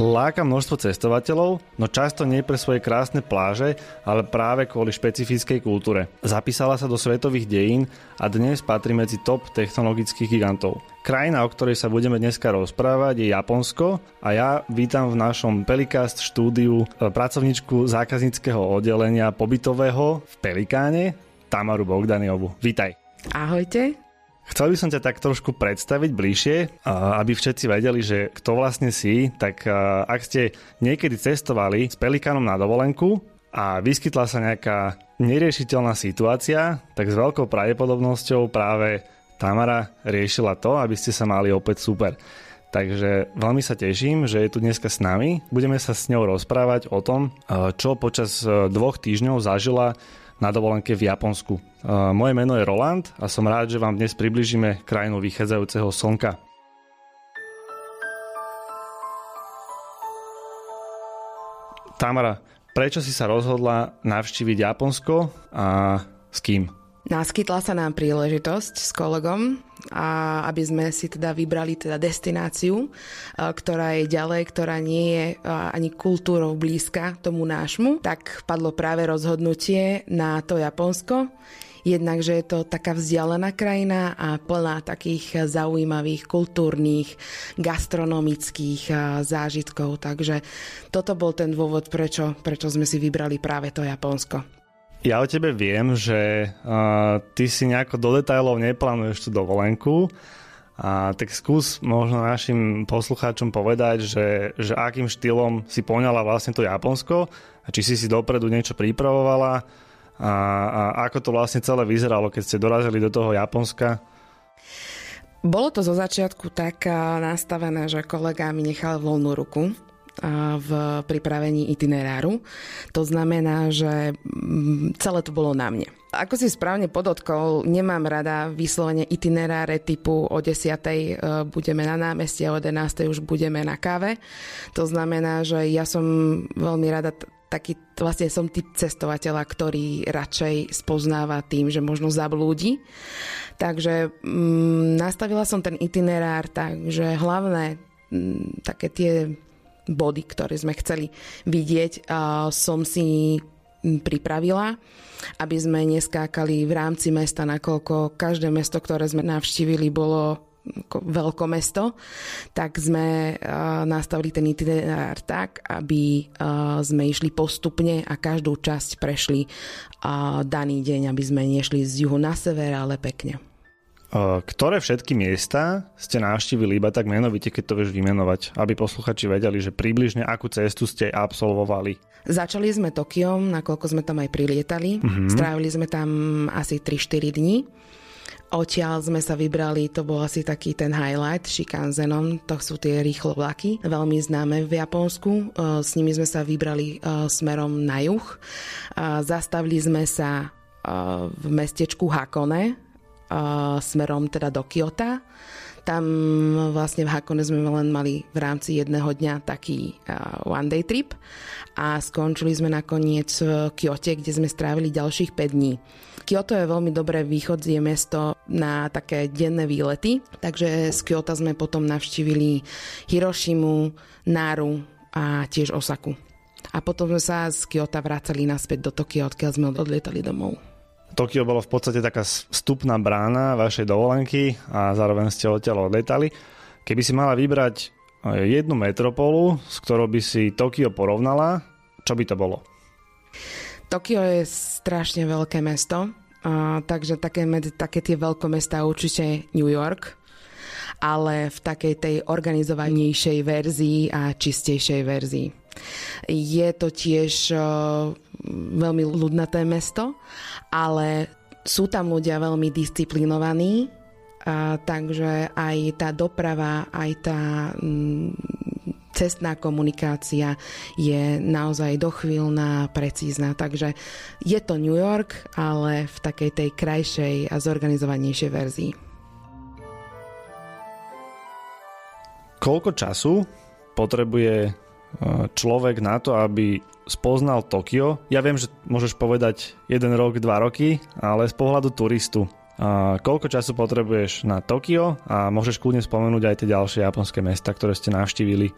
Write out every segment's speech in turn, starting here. Láka množstvo cestovateľov, no často nie pre svoje krásne pláže, ale práve kvôli špecifickej kultúre. Zapísala sa do svetových dejín a dnes patrí medzi top technologických gigantov. Krajina, o ktorej sa budeme dneska rozprávať, je Japonsko a ja vítam v našom Pelikáncast štúdiu pracovničku zákazníckeho oddelenia pobytového v Pelikáne, Tamaru Bogdanovú. Vítaj. Ahojte. Chcel by som ťa tak trošku predstaviť bližšie, aby všetci vedeli, že kto vlastne si, tak ak ste niekedy cestovali s pelikánom na dovolenku a vyskytla sa nejaká neriešiteľná situácia, tak s veľkou pravdepodobnosťou práve Tamara riešila to, aby ste sa mali opäť super. Takže veľmi sa teším, že je tu dneska s nami. Budeme sa s ňou rozprávať o tom, čo počas 2 týždňov zažila na dovolenke v Japonsku. Moje meno je Roland a som rád, že vám dnes približíme krajinu vychádzajúceho slnka. Tamara, prečo si sa rozhodla navštíviť Japonsko a s kým? Naskytla sa nám príležitosť s kolegom, a aby sme si teda vybrali teda destináciu, ktorá je ďalej, ktorá nie je ani kultúrou blízka tomu nášmu, tak padlo práve rozhodnutie na to Japonsko. Jednak, že je to taká vzdialená krajina a plná takých zaujímavých kultúrnych, gastronomických zážitkov. Takže toto bol ten dôvod, prečo sme si vybrali práve to Japonsko. Ja o tebe viem, že ty si nejako do detailov neplánuješ tú dovolenku, tak skús možno našim poslucháčom povedať, že akým štýlom si poňala vlastne to Japonsko a či si dopredu niečo pripravovala a ako to vlastne celé vyzeralo, keď ste dorazili do toho Japonska. Bolo to zo začiatku tak nastavené, že kolega mi nechal voľnú ruku v pripravení itineráru. To znamená, že celé to bolo na mne. Ako si správne podotkol, nemám rada vyslovene itineráre typu o 10:00 budeme na námestí a o 11:00 už budeme na káve. To znamená, že ja som veľmi rada vlastne som typ cestovateľa, ktorý radšej spoznáva tým, že možno zablúdi. Takže nastavila som ten itinerár tak, že hlavné také tie body, ktoré sme chceli vidieť, som si pripravila, aby sme neskákali v rámci mesta, nakoľko každé mesto, ktoré sme navštívili, bolo veľké mesto, tak sme nastavili ten itinerár tak, aby sme išli postupne a každú časť prešli daný deň, aby sme nešli z juhu na sever, ale pekne. Ktoré všetky miesta ste navštívili iba tak menovite, keď to vieš vymenovať, aby posluchači vedeli, že približne akú cestu ste absolvovali? Začali sme Tokiom, nakoľko sme tam aj prilietali. Strávili sme tam asi 3-4 dní. Odtiaľ sme sa vybrali, to bol asi taký ten highlight, Shinkansenom, to sú tie rýchlovlaky, veľmi známe v Japonsku. S nimi sme sa vybrali smerom na juh. Zastavili sme sa v mestečku Hakone, smerom teda do Kyota. Tam vlastne v Hakone sme len mali v rámci jedného dňa taký one day trip a skončili sme nakoniec v Kyote, kde sme strávili ďalších 5 dní. Kyoto je veľmi dobré východzie mesto na také denné výlety, takže z Kyota sme potom navštívili Hirošimu, Naru a tiež Osaku. A potom sme sa z Kyota vracali naspäť do Tokia, odkiaľ sme odlietali domov. Tokio bolo v podstate taká vstupná brána vašej dovolenky a zároveň ste odtiaľ odletali. Keby si mala vybrať jednu metropolu, s ktorou by si Tokio porovnala, čo by to bolo? Tokio je strašne veľké mesto, takže také tie veľké mestá určite New York, ale v takej tej organizovanejšej verzii a čistejšej verzii. Je to tiež veľmi ľudnaté mesto, ale sú tam ľudia veľmi disciplinovaní, takže aj tá doprava, aj tá cestná komunikácia je naozaj dochvíľná, precízna. Takže je to New York, ale v takej tej krajšej a zorganizovanejšej verzii. Koľko času potrebuje človek na to, aby spoznal Tokio? Ja viem, že môžeš povedať 1 rok, 2 roky, ale z pohľadu turistu, koľko času potrebuješ na Tokio a môžeš kľudne spomenúť aj tie ďalšie japonské mestá, ktoré ste navštívili?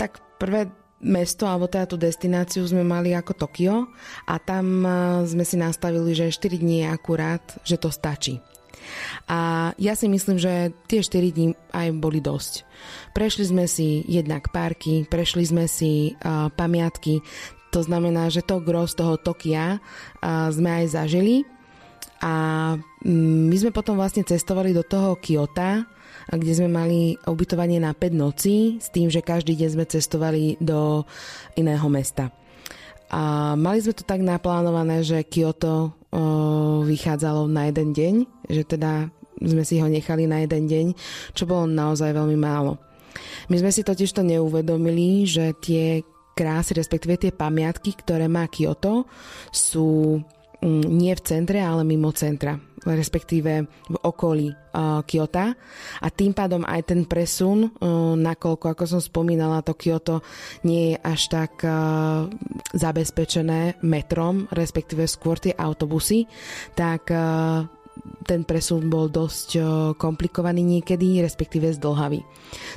tak prvé mesto, alebo teda tú destináciu sme mali ako Tokio a tam sme si nastavili, že 4 dní je akurát, že to stačí. A ja si myslím, že tie 4 dní aj boli dosť. Prešli sme si jednak parky, prešli sme si pamiatky, to znamená, že to gros toho Tokia sme aj zažili a my sme potom vlastne cestovali do toho Kyota, kde sme mali ubytovanie na 5 nocí s tým, že každý deň sme cestovali do iného mesta. A mali sme to tak naplánované, že Kyoto vychádzalo na jeden deň, že teda sme si ho nechali na jeden deň, čo bolo naozaj veľmi málo. My sme si totiž to neuvedomili, že tie krásy, respektíve tie pamiatky, ktoré má Kyoto, sú nie v centre, ale mimo centra, respektíve v okolí Kyota a tým pádom aj ten presun, nakoľko, ako som spomínala, to Kyoto nie je až tak zabezpečené metrom, respektíve skôr tie autobusy, tak ten presun bol dosť komplikovaný niekedy, respektíve zdĺhavý.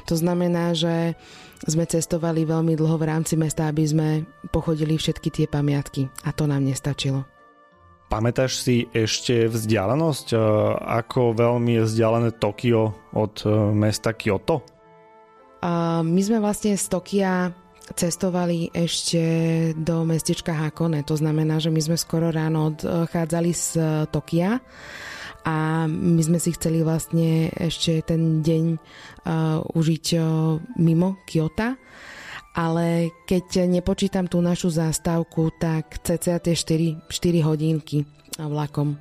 To znamená, že sme cestovali veľmi dlho v rámci mesta, aby sme pochodili všetky tie pamiatky a to nám nestačilo. Pamätáš si ešte vzdialenosť? Ako veľmi je vzdialené Tokio od mesta Kyoto? My sme vlastne z Tokia cestovali ešte do mestečka Hakone. To znamená, že my sme skoro ráno odchádzali z Tokia a my sme si chceli vlastne ešte ten deň užiť mimo Kyota. Ale keď nepočítam tú našu zástavku, tak cca tie 4 hodinky vlakom.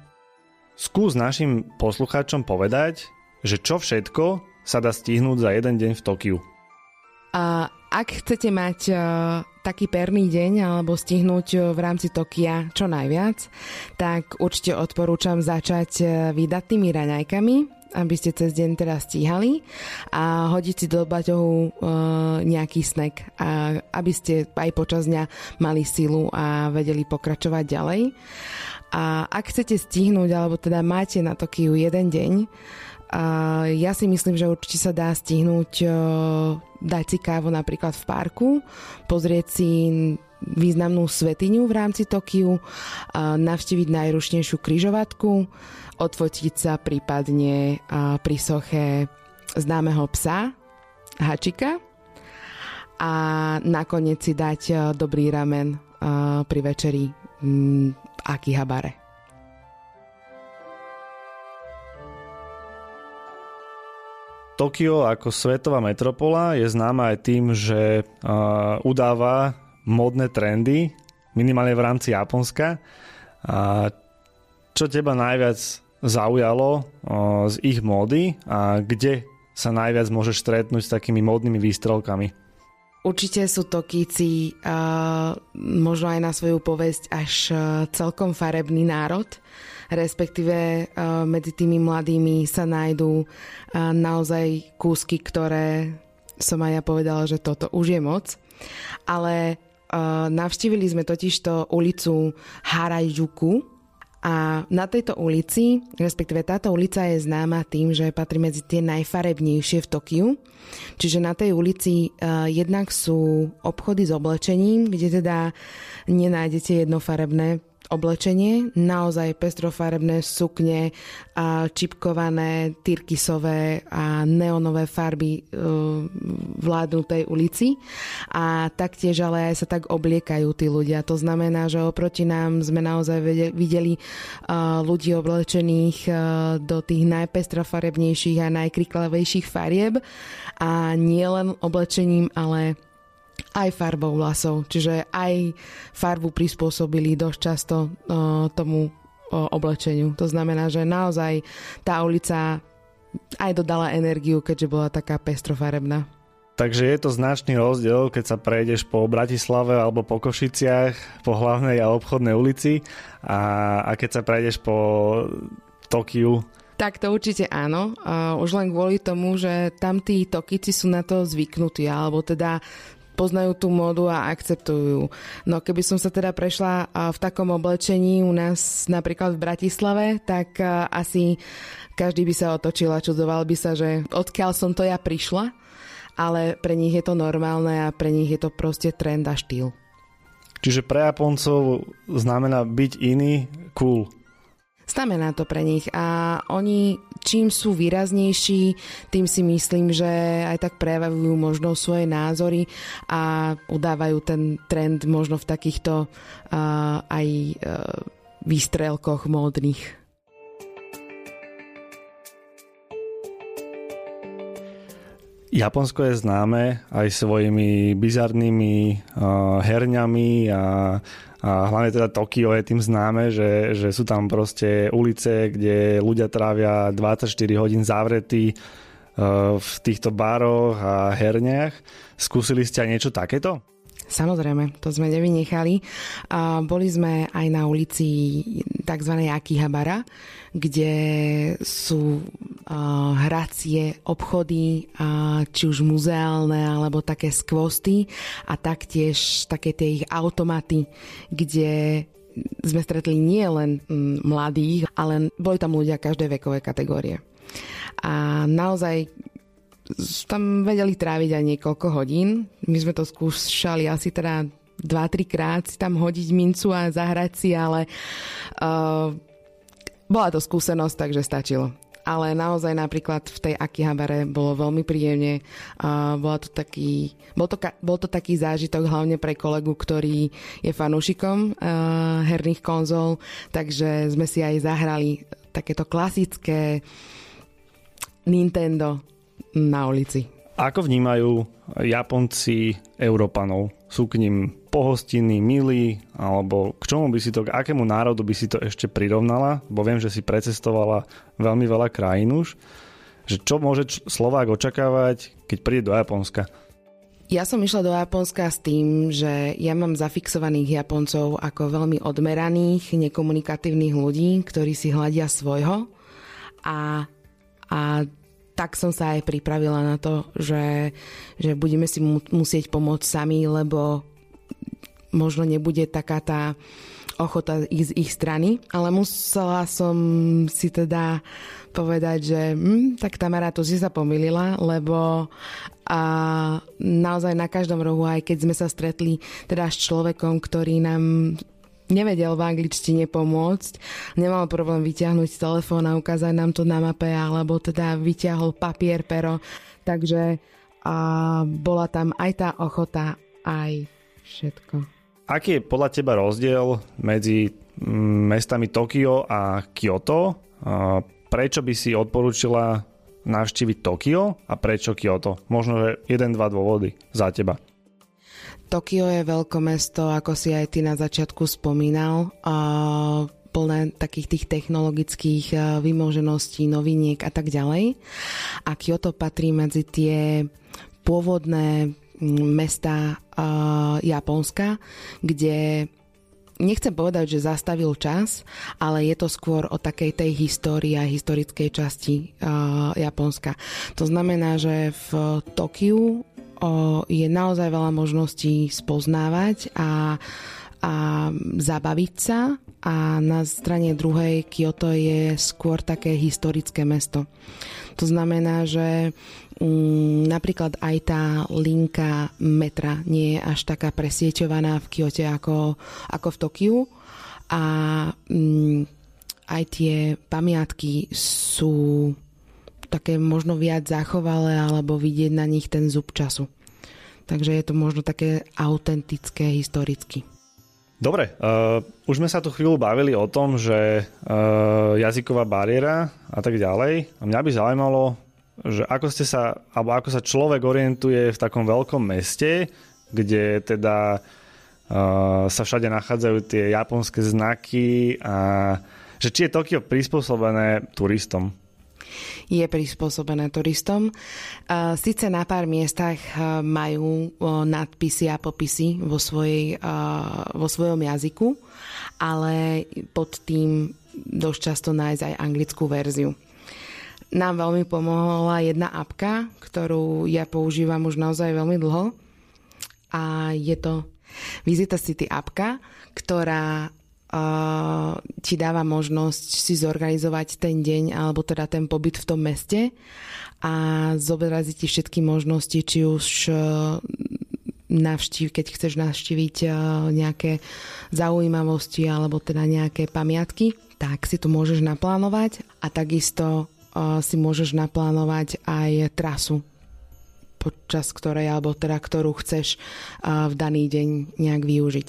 Skús našim poslucháčom povedať, že čo všetko sa dá stihnúť za jeden deň v Tokiu. Ak chcete mať taký perný deň alebo stihnúť v rámci Tokia čo najviac, tak určite odporúčam začať výdatnými raňajkami, aby ste cez deň teda stíhali a hodiť si do baťohu nejaký snack, a aby ste aj počas dňa mali silu a vedeli pokračovať ďalej. A ak chcete stihnúť, alebo teda máte na Tokiu jeden deň, ja si myslím, že určite sa dá stihnúť dať si kávu napríklad v parku, pozrieť si významnú svetiňu v rámci Tokiu, navštíviť najrušnejšiu križovatku, odfotiť sa prípadne pri soche známeho psa, Hačika a nakoniec si dať dobrý ramen pri večeri Akihabare. Tokio ako svetová metropola je známa aj tým, že udáva modné trendy, minimálne v rámci Japonska. A čo teba najviac zaujalo z ich módy a kde sa najviac môžeš stretnúť s takými módnymi výstrelkami? Určite sú Tokíci možno aj na svoju povesť až celkom farebný národ, respektíve medzi tými mladými sa nájdú naozaj kúsky, ktoré som aj ja povedala, že toto už je moc. Ale navštívili sme totižto ulicu Harajuku a na tejto ulici, respektíve táto ulica je známa tým, že patrí medzi tie najfarebnejšie v Tokiu. Čiže na tej ulici jednak sú obchody s oblečením, kde teda nenájdete jednofarebné oblečenie, naozaj pestrofarebné sukne, čipkované, tyrkysové a neonové farby vládnu tej ulici a taktiež ale aj sa tak obliekajú tí ľudia. To znamená, že oproti nám sme naozaj videli ľudí oblečených do tých najpestrofarebnejších a najkriklavejších farieb a nie len oblečením, ale aj farbou vlasov, čiže aj farbu prispôsobili dosť často tomu oblečeniu. To znamená, že naozaj tá ulica aj dodala energiu, keďže bola taká pestrofarebná. Takže je to značný rozdiel, keď sa prejdeš po Bratislave alebo po Košiciach, po hlavnej a obchodnej ulici a keď sa prejdeš po Tokiu. Tak to určite áno, už len kvôli tomu, že tam tí Tokici sú na to zvyknutí, alebo teda poznajú tú módu a akceptujú. No keby som sa teda prešla v takom oblečení u nás napríklad v Bratislave, tak asi každý by sa otočil a čudoval by sa, že odkiaľ som to ja prišla. ale pre nich je to normálne a pre nich je to proste trend a štýl. Čiže pre Japoncov znamená byť iný, cool. Znamená to pre nich a oni čím sú výraznejší, tým si myslím, že aj tak prejavujú možno svoje názory a udávajú ten trend možno v takýchto výstrelkoch módnych. Japonsko je známe aj svojimi bizarnými herňami a hlavne teda Tokio je tým známe, že sú tam proste ulice, kde ľudia trávia 24 hodín zavretí v týchto baroch a herniach. Skúsili ste aj niečo takéto? Samozrejme, to sme nevynechali. Boli sme aj na ulici tzv. Akihabara, kde sú hracie obchody, či už muzeálne, alebo také skvosty a taktiež také tie ich automaty, kde sme stretli nie len mladých, ale boli tam ľudia každej vekovej kategórie. A naozaj tam vedeli tráviť aj niekoľko hodín. My sme to skúšali asi teda 2-3 krát si tam hodiť mincu a zahrať si, ale bola to skúsenosť, takže stačilo. Ale naozaj napríklad v tej Akihabare bolo veľmi príjemne. Bol to taký zážitok hlavne pre kolegu, ktorý je fanúšikom herných konzol, takže sme si aj zahrali takéto klasické Nintendo na ulici. Ako vnímajú Japonci Európanov? Sú k ním pohostinní, milí, alebo k čomu by si to, k akému národu by si to ešte prirovnala? Bo viem, že si precestovala veľmi veľa krajín už. Že čo môže Slovák očakávať, keď príde do Japonska? Ja som išla do Japonska s tým, že ja mám zafixovaných Japoncov ako veľmi odmeraných, nekomunikatívnych ľudí, ktorí si hľadia svojho a tak som sa aj pripravila na to, že budeme si musieť pomôcť sami, lebo možno nebude taká tá ochota z ich strany. Ale musela som si teda povedať, že tak Tamara, to si sa pomýlila, lebo naozaj na každom rohu, aj keď sme sa stretli teda s človekom, ktorý nám nevedel v angličtine pomôcť, nemal problém vyťahnuť telefón a ukázať nám to na mape, alebo teda vyťahol papier, pero. Takže bola tam aj tá ochota, aj všetko. Aký je podľa teba rozdiel medzi mestami Tokio a Kyoto? Prečo by si odporúčila navštíviť Tokio a prečo Kyoto? Možno, že 1-2 dôvody za teba. Tokio je veľké mesto, ako si aj ty na začiatku spomínal, plné takých tých technologických vymožeností, noviniek a tak ďalej. A Kyoto patrí medzi tie pôvodné mestá Japonska, kde nechcem povedať, že zastavil čas, ale je to skôr o takej tej histórii a historickej časti Japonska. To znamená, že v Tokiu je naozaj veľa možností spoznávať a zabaviť sa a na strane druhej Kyoto je skôr také historické mesto. To znamená, že napríklad aj tá linka metra nie je až taká presieťovaná v Kyote ako v Tokiu a aj tie pamiatky sú také možno viac zachovalé alebo vidieť na nich ten zub času. Takže je to možno také autentické, historicky. Dobre, už sme sa tu chvíľu bavili o tom, že jazyková bariéra a tak ďalej. A mňa by zaujímalo, že ako sa človek orientuje v takom veľkom meste, kde teda sa všade nachádzajú tie japonské znaky a že či je Tokio prispôsobené turistom? Je prispôsobené turistom. Sice na pár miestach majú nadpisy a popisy vo svojom jazyku, ale pod tým dosť často nájsť aj anglickú verziu. Nám veľmi pomohla jedna apka, ktorú ja používam už naozaj veľmi dlho a je to Visit City apka, ktorá ti dáva možnosť si zorganizovať ten deň alebo teda ten pobyt v tom meste a zobrazí ti všetky možnosti, či už keď chceš navštíviť nejaké zaujímavosti alebo teda nejaké pamiatky, tak si to môžeš naplánovať a takisto si môžeš naplánovať aj trasu, počas ktorej, alebo teda ktorú chceš v daný deň nejak využiť.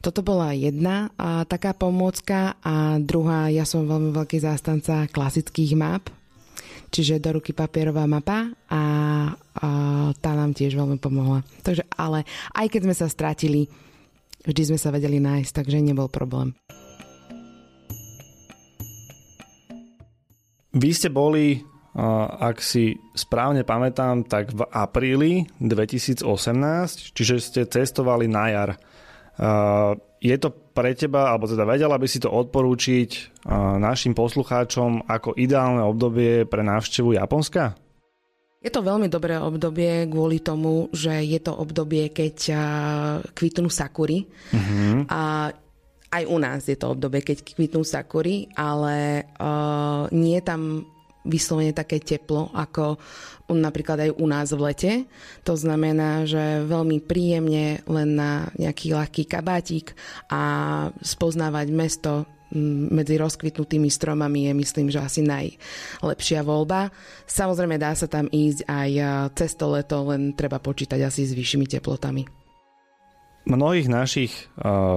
Toto bola jedna taká pomôcka a druhá, ja som veľmi veľký zástanca klasických map, čiže do ruky papierová mapa a tá nám tiež veľmi pomohla. Takže, ale aj keď sme sa stratili, vždy sme sa vedeli nájsť, takže nebol problém. Vy ste boli, ak si správne pamätám, tak v apríli 2018, čiže ste cestovali na jar. Je to pre teba, alebo teda vedela by si to odporúčiť našim poslucháčom ako ideálne obdobie pre návštevu Japonska? Je to veľmi dobré obdobie kvôli tomu, že je to obdobie, keď kvitnú sakury. Uh-huh. Aj u nás je to obdobie, keď kvitnú sakury, ale nie je tam vyslovene také teplo, ako napríklad aj u nás v lete. To znamená, že veľmi príjemne len na nejaký ľahký kabátik a spoznávať mesto medzi rozkvitnutými stromami je, myslím, že asi najlepšia voľba. Samozrejme dá sa tam ísť aj cez to leto, len treba počítať asi s vyššími teplotami. Mnohých našich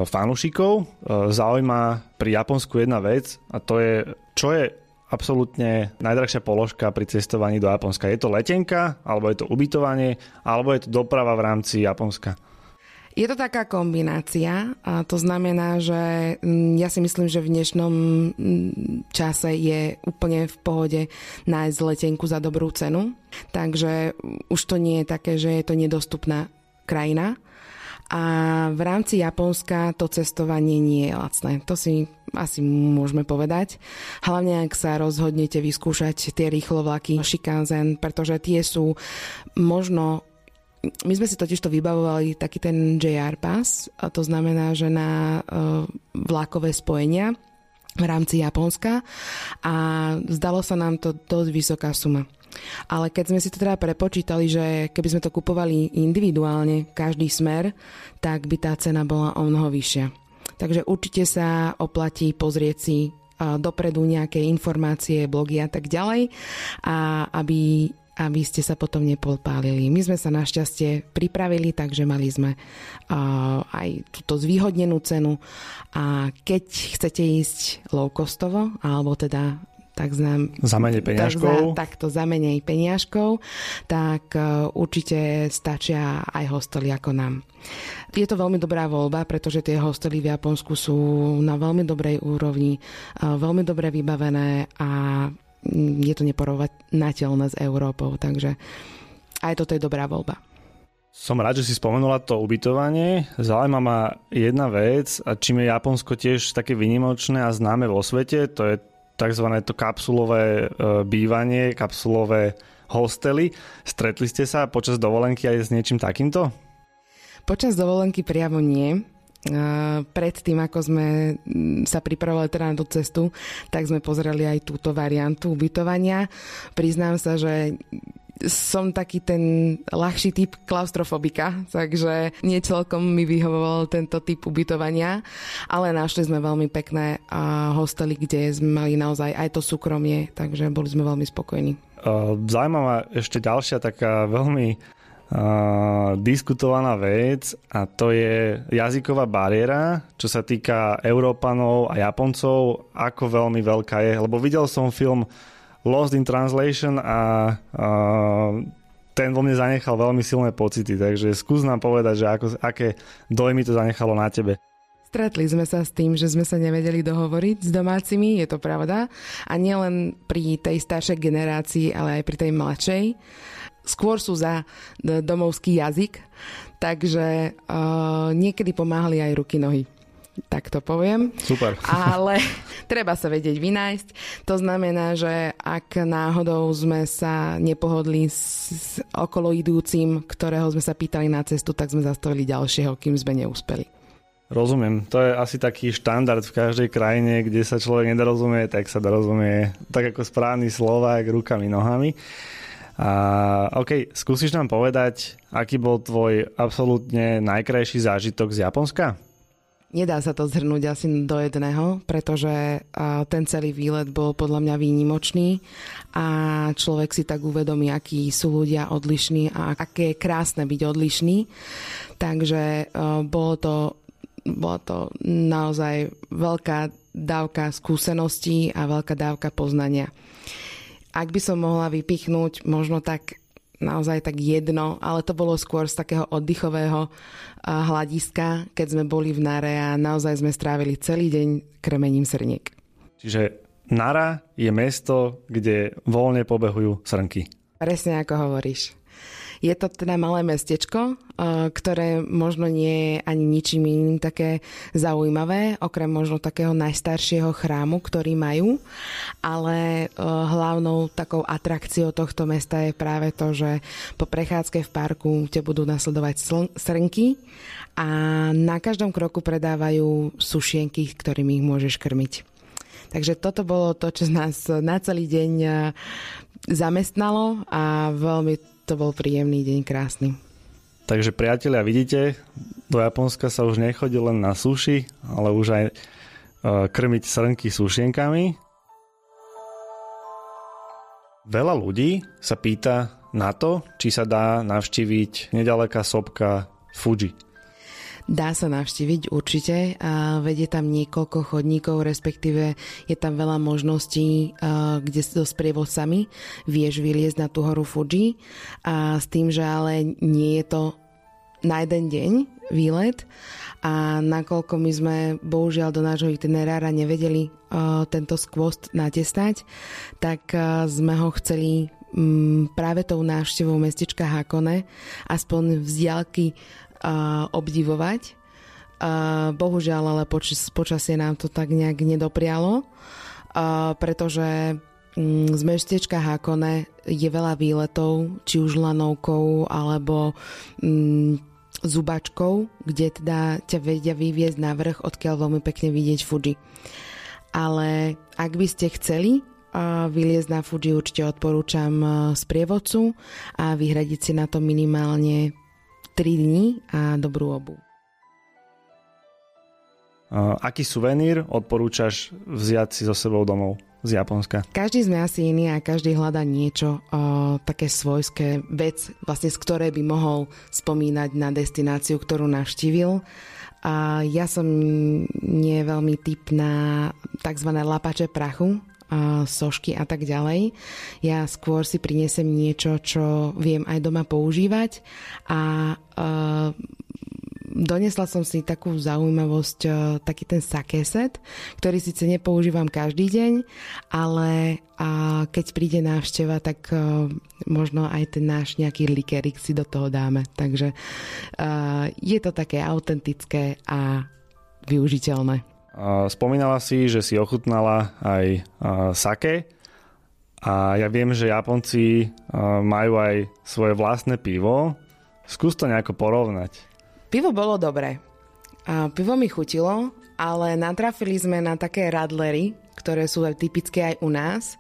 fanúšikov zaujíma pri Japonsku jedna vec a to je, čo je absolútne najdrahšia položka pri cestovaní do Japonska. Je to letenka, alebo je to ubytovanie, alebo je to doprava v rámci Japonska? Je to taká kombinácia. A to znamená, že ja si myslím, že v dnešnom čase je úplne v pohode nájsť letenku za dobrú cenu. Takže už to nie je také, že je to nedostupná krajina. A v rámci Japonska to cestovanie nie je lacné. To si asi môžeme povedať. Hlavne, ak sa rozhodnete vyskúšať tie rýchlovlaky Shinkansen, pretože tie sú možno... My sme si totiž to vybavovali taký ten JR pass, a to znamená, že na vlakové spojenia v rámci Japonska a zdalo sa nám to dosť vysoká suma. Ale keď sme si to teda prepočítali, že keby sme to kupovali individuálne, každý smer, tak by tá cena bola o mnoho vyššia. Takže určite sa oplatí pozrieť si dopredu nejaké informácie, blogy a tak ďalej, a aby ste sa potom nepodpálili. My sme sa našťastie pripravili, takže mali sme aj túto zvýhodnenú cenu a keď chcete ísť low-costovo, alebo teda za menej peniažkov, tak určite stačia aj hostely ako nám. Je to veľmi dobrá voľba, pretože tie hostely v Japonsku sú na veľmi dobrej úrovni, veľmi dobre vybavené a je to neporovnateľné s Európou, takže aj toto je dobrá voľba. Som rád, že si spomenula to ubytovanie. Zaujíma ma jedna vec, a čím je Japonsko tiež také vynimočné a známe vo svete, to je takzvané to kapsulové bývanie, kapsulové hostely. Stretli ste sa počas dovolenky aj s niečím takýmto? Počas dovolenky priamo nie. Predtým, ako sme sa pripravovali teda na tú cestu, tak sme pozreli aj túto variantu ubytovania. Priznám sa, že som taký ten ľahší typ klaustrofobika, takže nie celkom mi vyhovoval tento typ ubytovania, ale našli sme veľmi pekné hostely, kde sme mali naozaj aj to súkromie, takže boli sme veľmi spokojní. Zaujímavá ešte ďalšia taká veľmi diskutovaná vec a to je jazyková bariéra, čo sa týka Európanov a Japoncov, ako veľmi veľká je, lebo videl som film Lost in Translation a ten vo mne zanechal veľmi silné pocity, takže skús nám povedať, že aké dojmy to zanechalo na tebe. Stretli sme sa s tým, že sme sa nevedeli dohovoriť s domácimi, je to pravda. A nielen pri tej staršej generácii, ale aj pri tej mladšej. Skôr sú za domovský jazyk, takže niekedy pomáhali aj ruky, nohy. Tak to poviem. Super. Ale treba sa vedieť vynájsť. To znamená, že ak náhodou sme sa nepohodli s okoloidúcim, ktorého sme sa pýtali na cestu, tak sme zastavili ďalšieho, kým sme neúspeli. Rozumiem. To je asi taký štandard v každej krajine, kde sa človek nedorozumie, tak sa dorozumie tak ako správny Slovák rukami, nohami. A OK, skúsiš nám povedať, aký bol tvoj absolútne najkrajší zážitok z Japonska? Nedá sa to zhrnúť asi do jedného, pretože ten celý výlet bol podľa mňa výnimočný a človek si tak uvedomí, akí sú ľudia odlišní a aké je krásne byť odlišný. Takže bola to naozaj veľká dávka skúseností a veľká dávka poznania. Ak by som mohla vypichnúť možno tak naozaj tak jedno, ale to bolo skôr z takého oddychového hľadiska, keď sme boli v Nare a naozaj sme strávili celý deň krmením srniek. Čiže Nara je mesto, kde voľne pobehujú srnky. Presne ako hovoríš. Je to teda malé mestečko, ktoré možno nie je ani ničím iným také zaujímavé, okrem možno takého najstaršieho chrámu, ktorý majú, ale hlavnou takou atrakciou tohto mesta je práve to, že po prechádzke v parku te budú nasledovať srnky a na každom kroku predávajú sušienky, ktorými ich môžeš krmiť. Takže toto bolo to, čo nás na celý deň zamestnalo a veľmi to bol príjemný deň, krásny. Takže priatelia, vidíte, do Japonska sa už nechodí len na sushi, ale už aj krmiť srnky sušienkami. Veľa ľudí sa pýta na to, či sa dá navštíviť nedaleká sopka Fuji. Dá sa navštíviť určite a vedie tam niekoľko chodníkov, respektíve je tam veľa možností, kde so sprievodcami vieš vyliezť na tú horu Fuji a s tým, že ale nie je to na jeden deň výlet a nakoľko my sme bohužiaľ do nášho itinerára nevedeli tento skvost natestať, tak sme ho chceli práve tou návštevou mestečka Hakone aspoň z diaľky obdivovať. Bohužiaľ, ale počasie nám to tak nejak nedoprialo, pretože z mestečka Hakone je veľa výletov, či už lanovkou, alebo zubačkou, kde teda ťa vedia vyviezť na vrch, odkiaľ veľmi pekne vidieť Fuji. Ale ak by ste chceli vyliezť na Fuji, určite odporúčam sprievodcu a vyhradiť si na to minimálne 3 dní a dobrú obuv. Aký suvenír odporúčaš vziať si so sebou domov z Japonska? Každý sme asi iný a každý hľadá niečo také svojské, vec, vlastne z ktorej by mohol spomínať na destináciu, ktorú navštívil. A ja som nie veľmi typ na tzv. Lapače prachu, sošky a tak ďalej. Ja skôr si prinesem niečo, čo viem aj doma používať a donesla som si takú zaujímavosť, taký ten sake set, ktorý síce nepoužívam každý deň, ale keď príde návšteva, tak možno aj ten náš nejaký likerik si do toho dáme. Takže je to také autentické a využiteľné. Spomínala si, že si ochutnala aj sake a ja viem, že Japonci majú aj svoje vlastné pivo. Skús to nejako porovnať. Pivo bolo dobré. Pivo mi chutilo, ale natrafili sme na také radlery, ktoré sú typické aj u nás,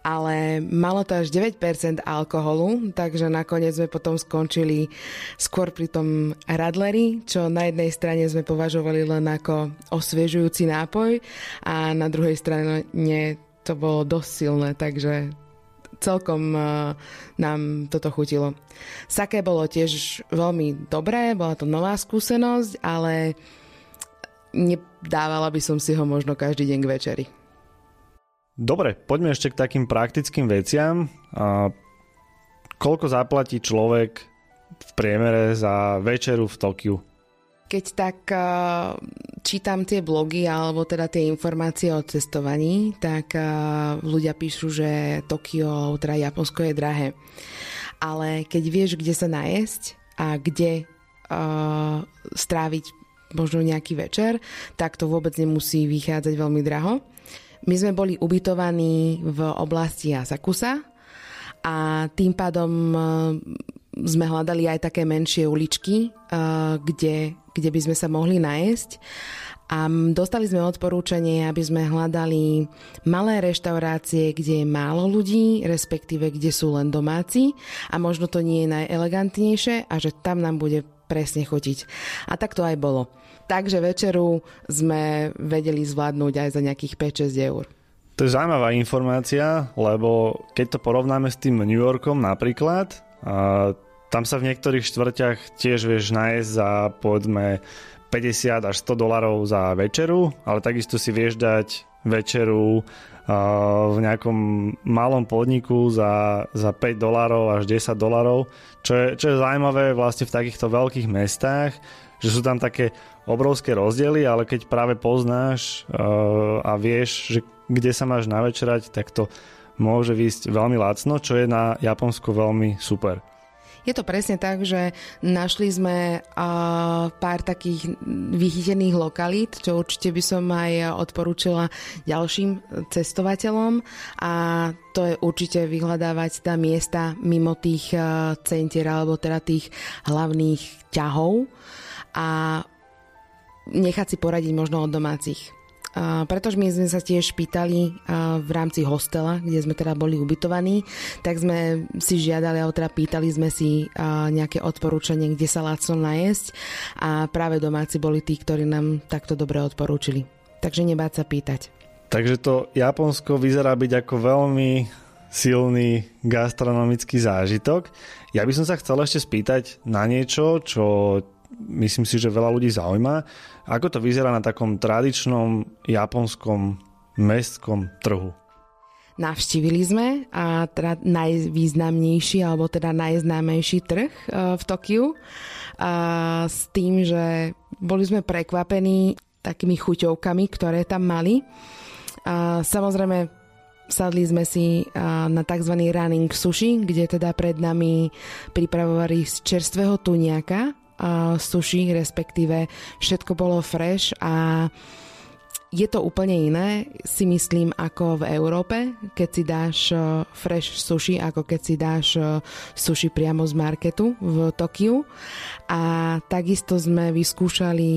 ale malo to až 9% alkoholu, takže nakoniec sme potom skončili skôr pri tom radleri, čo na jednej strane sme považovali len ako osviežujúci nápoj a na druhej strane to bolo dosť silné, takže celkom nám toto chutilo. Sake bolo tiež veľmi dobré, bola to nová skúsenosť, ale nedávala by som si ho možno každý deň k večeri. Dobre, poďme ešte k takým praktickým veciam. Koľko zaplatí človek v priemere za večeru v Tokiu? Keď tak čítam tie blogy alebo teda tie informácie o cestovaní, tak ľudia píšu, že Tokio, teda Japonsko je drahé. Ale keď vieš, kde sa najesť a kde stráviť možno nejaký večer, tak to vôbec nemusí vychádzať veľmi draho. My sme boli ubytovaní v oblasti Asakusa a tým pádom sme hľadali aj také menšie uličky, kde by sme sa mohli nájsť. A dostali sme odporúčanie, aby sme hľadali malé reštaurácie, kde je málo ľudí, respektíve kde sú len domáci a možno to nie je najelegantnejšie a že tam nám bude presne chutiť. A tak to aj bolo. Takže večeru sme vedeli zvládnuť aj za nejakých 5-6 eur. To je zaujímavá informácia, lebo keď to porovnáme s tým New Yorkom napríklad, tam sa v niektorých štvrťach tiež vieš nájsť za povedzme 50 až 100 dolárov za večeru, ale takisto si vieš dať večeru v nejakom malom podniku za 5 dolárov až 10 dolárov, čo je zaujímavé vlastne v takýchto veľkých mestách, že sú tam také obrovské rozdiely, ale keď práve poznáš a vieš, že kde sa máš navečerať, tak to môže výsť veľmi lacno, čo je na Japonsku veľmi super. Je to presne tak, že našli sme pár takých vychytených lokalít, čo určite by som aj odporúčila ďalším cestovateľom, a to je určite vyhľadávať tá miesta mimo tých centier alebo teda tých hlavných ťahov a nechať si poradiť možno od domácich. Pretože my sme sa tiež pýtali v rámci hostela, kde sme teda boli ubytovaní, tak sme si žiadali, alebo teda pýtali sme si nejaké odporúčanie, kde sa lacno najesť, a práve domáci boli tí, ktorí nám takto dobre odporúčili. Takže nebáť sa pýtať. Takže to Japonsko vyzerá byť ako veľmi silný gastronomický zážitok. Ja by som sa chcel ešte spýtať na niečo, čo myslím si, že veľa ľudí zaujíma. Ako to vyzerá na takom tradičnom japonskom mestskom trhu? Navštívili sme teda najvýznamnejší alebo teda najznámejší trh v Tokiu, s tým, že boli sme prekvapení takými chuťovkami, ktoré tam mali. Samozrejme sadli sme si na tzv. Running sushi, kde teda pred nami pripravovali z čerstvého tuniaka sushi, respektíve všetko bolo fresh a je to úplne iné, si myslím, ako v Európe, keď si dáš fresh sushi, ako keď si dáš sushi priamo z marketu v Tokiu. A takisto sme vyskúšali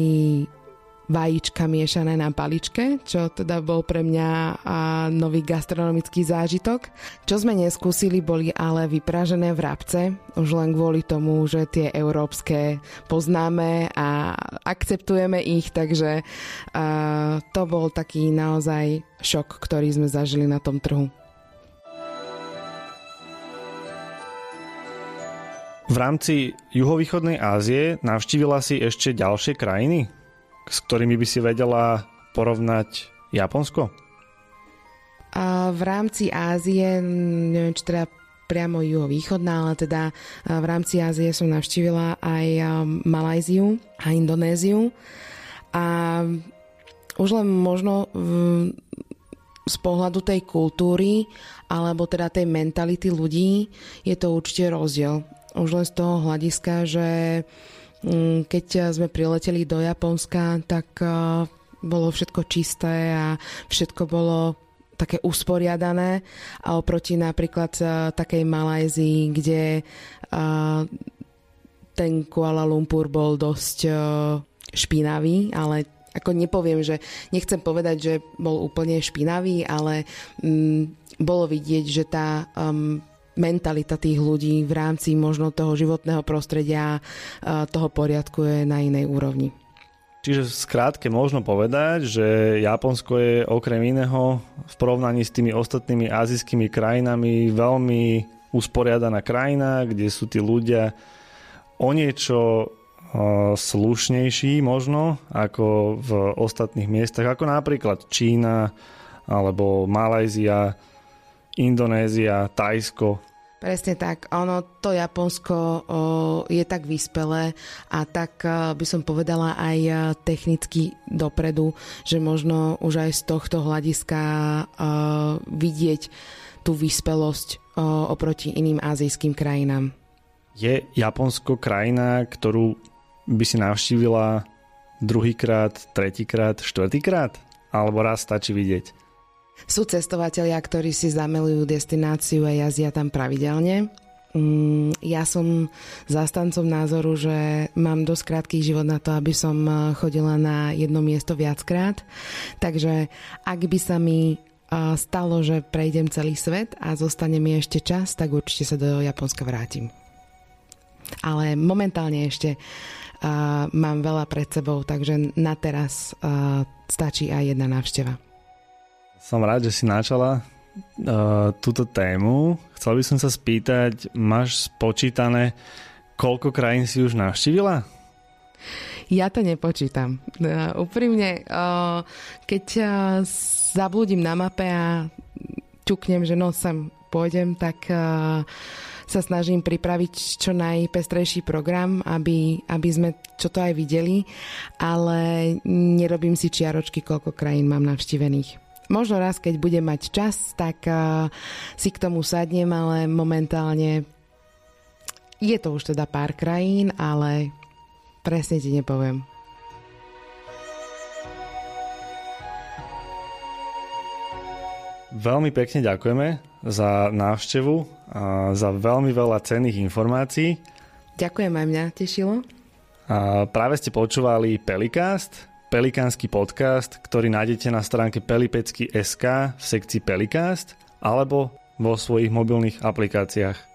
vajíčka miešané na paličke, čo teda bol pre mňa nový gastronomický zážitok. Čo sme neskúsili, boli ale vypražené vrabce, už len kvôli tomu, že tie európske poznáme a akceptujeme ich, takže to bol taký naozaj šok, ktorý sme zažili na tom trhu. V rámci juhovýchodnej Ázie navštívila si ešte ďalšie krajiny, s ktorými by si vedela porovnať Japonsko? V rámci Ázie, neviem, či teda priamo juhovýchodná, ale teda v rámci Ázie som navštívila aj Malajziu a Indonéziu. A už len možno z pohľadu tej kultúry alebo teda tej mentality ľudí je to určite rozdiel. Už len z toho hľadiska, že keď sme prileteli do Japonska, tak bolo všetko čisté a všetko bolo také usporiadané, a oproti napríklad takej Malajzii, kde ten Kuala Lumpur bol dosť špinavý, ale ako nepoviem, že nechcem povedať, že bol úplne špinavý, ale bolo vidieť, že tá mentalita tých ľudí v rámci možno toho životného prostredia, toho poriadku je na inej úrovni. Čiže skrátke možno povedať, že Japonsko je okrem iného v porovnaní s tými ostatnými azijskými krajinami veľmi usporiadaná krajina, kde sú tí ľudia o niečo slušnejší možno ako v ostatných miestach, ako napríklad Čína alebo Malajzia, Indonézia, Thajsko. Presne tak. Ono, to Japonsko je tak vyspelé a tak by som povedala aj technicky dopredu, že možno už aj z tohto hľadiska vidieť tú vyspelosť oproti iným azijským krajinám. Je Japonsko krajina, ktorú by si navštívila druhýkrát, tretíkrát, štvrtýkrát? Alebo raz stačí vidieť? Sú cestovatelia, ktorí si zamilujú destináciu a jazdia tam pravidelne. Ja som zastancom názoru, že mám dosť krátky život na to, aby som chodila na jedno miesto viackrát. Takže ak by sa mi stalo, že prejdem celý svet a zostane mi ešte čas, tak určite sa do Japonska vrátim. Ale momentálne ešte mám veľa pred sebou, takže na teraz stačí aj jedna návšteva. Som rád, že si načala túto tému. Chcel by som sa spýtať, máš spočítané, koľko krajín si už navštívila? Ja to nepočítam. Úprimne, keď zablúdim na mape a ťuknem, že no sem pôjdem, tak sa snažím pripraviť čo najpestrejší program, aby sme čo to aj videli, ale nerobím si čiaročky, koľko krajín mám navštívených. Možno raz, keď budem mať čas, tak si k tomu sadnem, ale momentálne je to už teda pár krajín, ale presne ti nepoviem. Veľmi pekne ďakujeme za návštevu a za veľmi veľa cenných informácií. Ďakujem, aj mňa tešilo. A práve ste počúvali Pelikáncast, pelikánsky podcast, ktorý nájdete na stránke pelipecky.sk v sekcii Pelikáncast alebo vo svojich mobilných aplikáciách.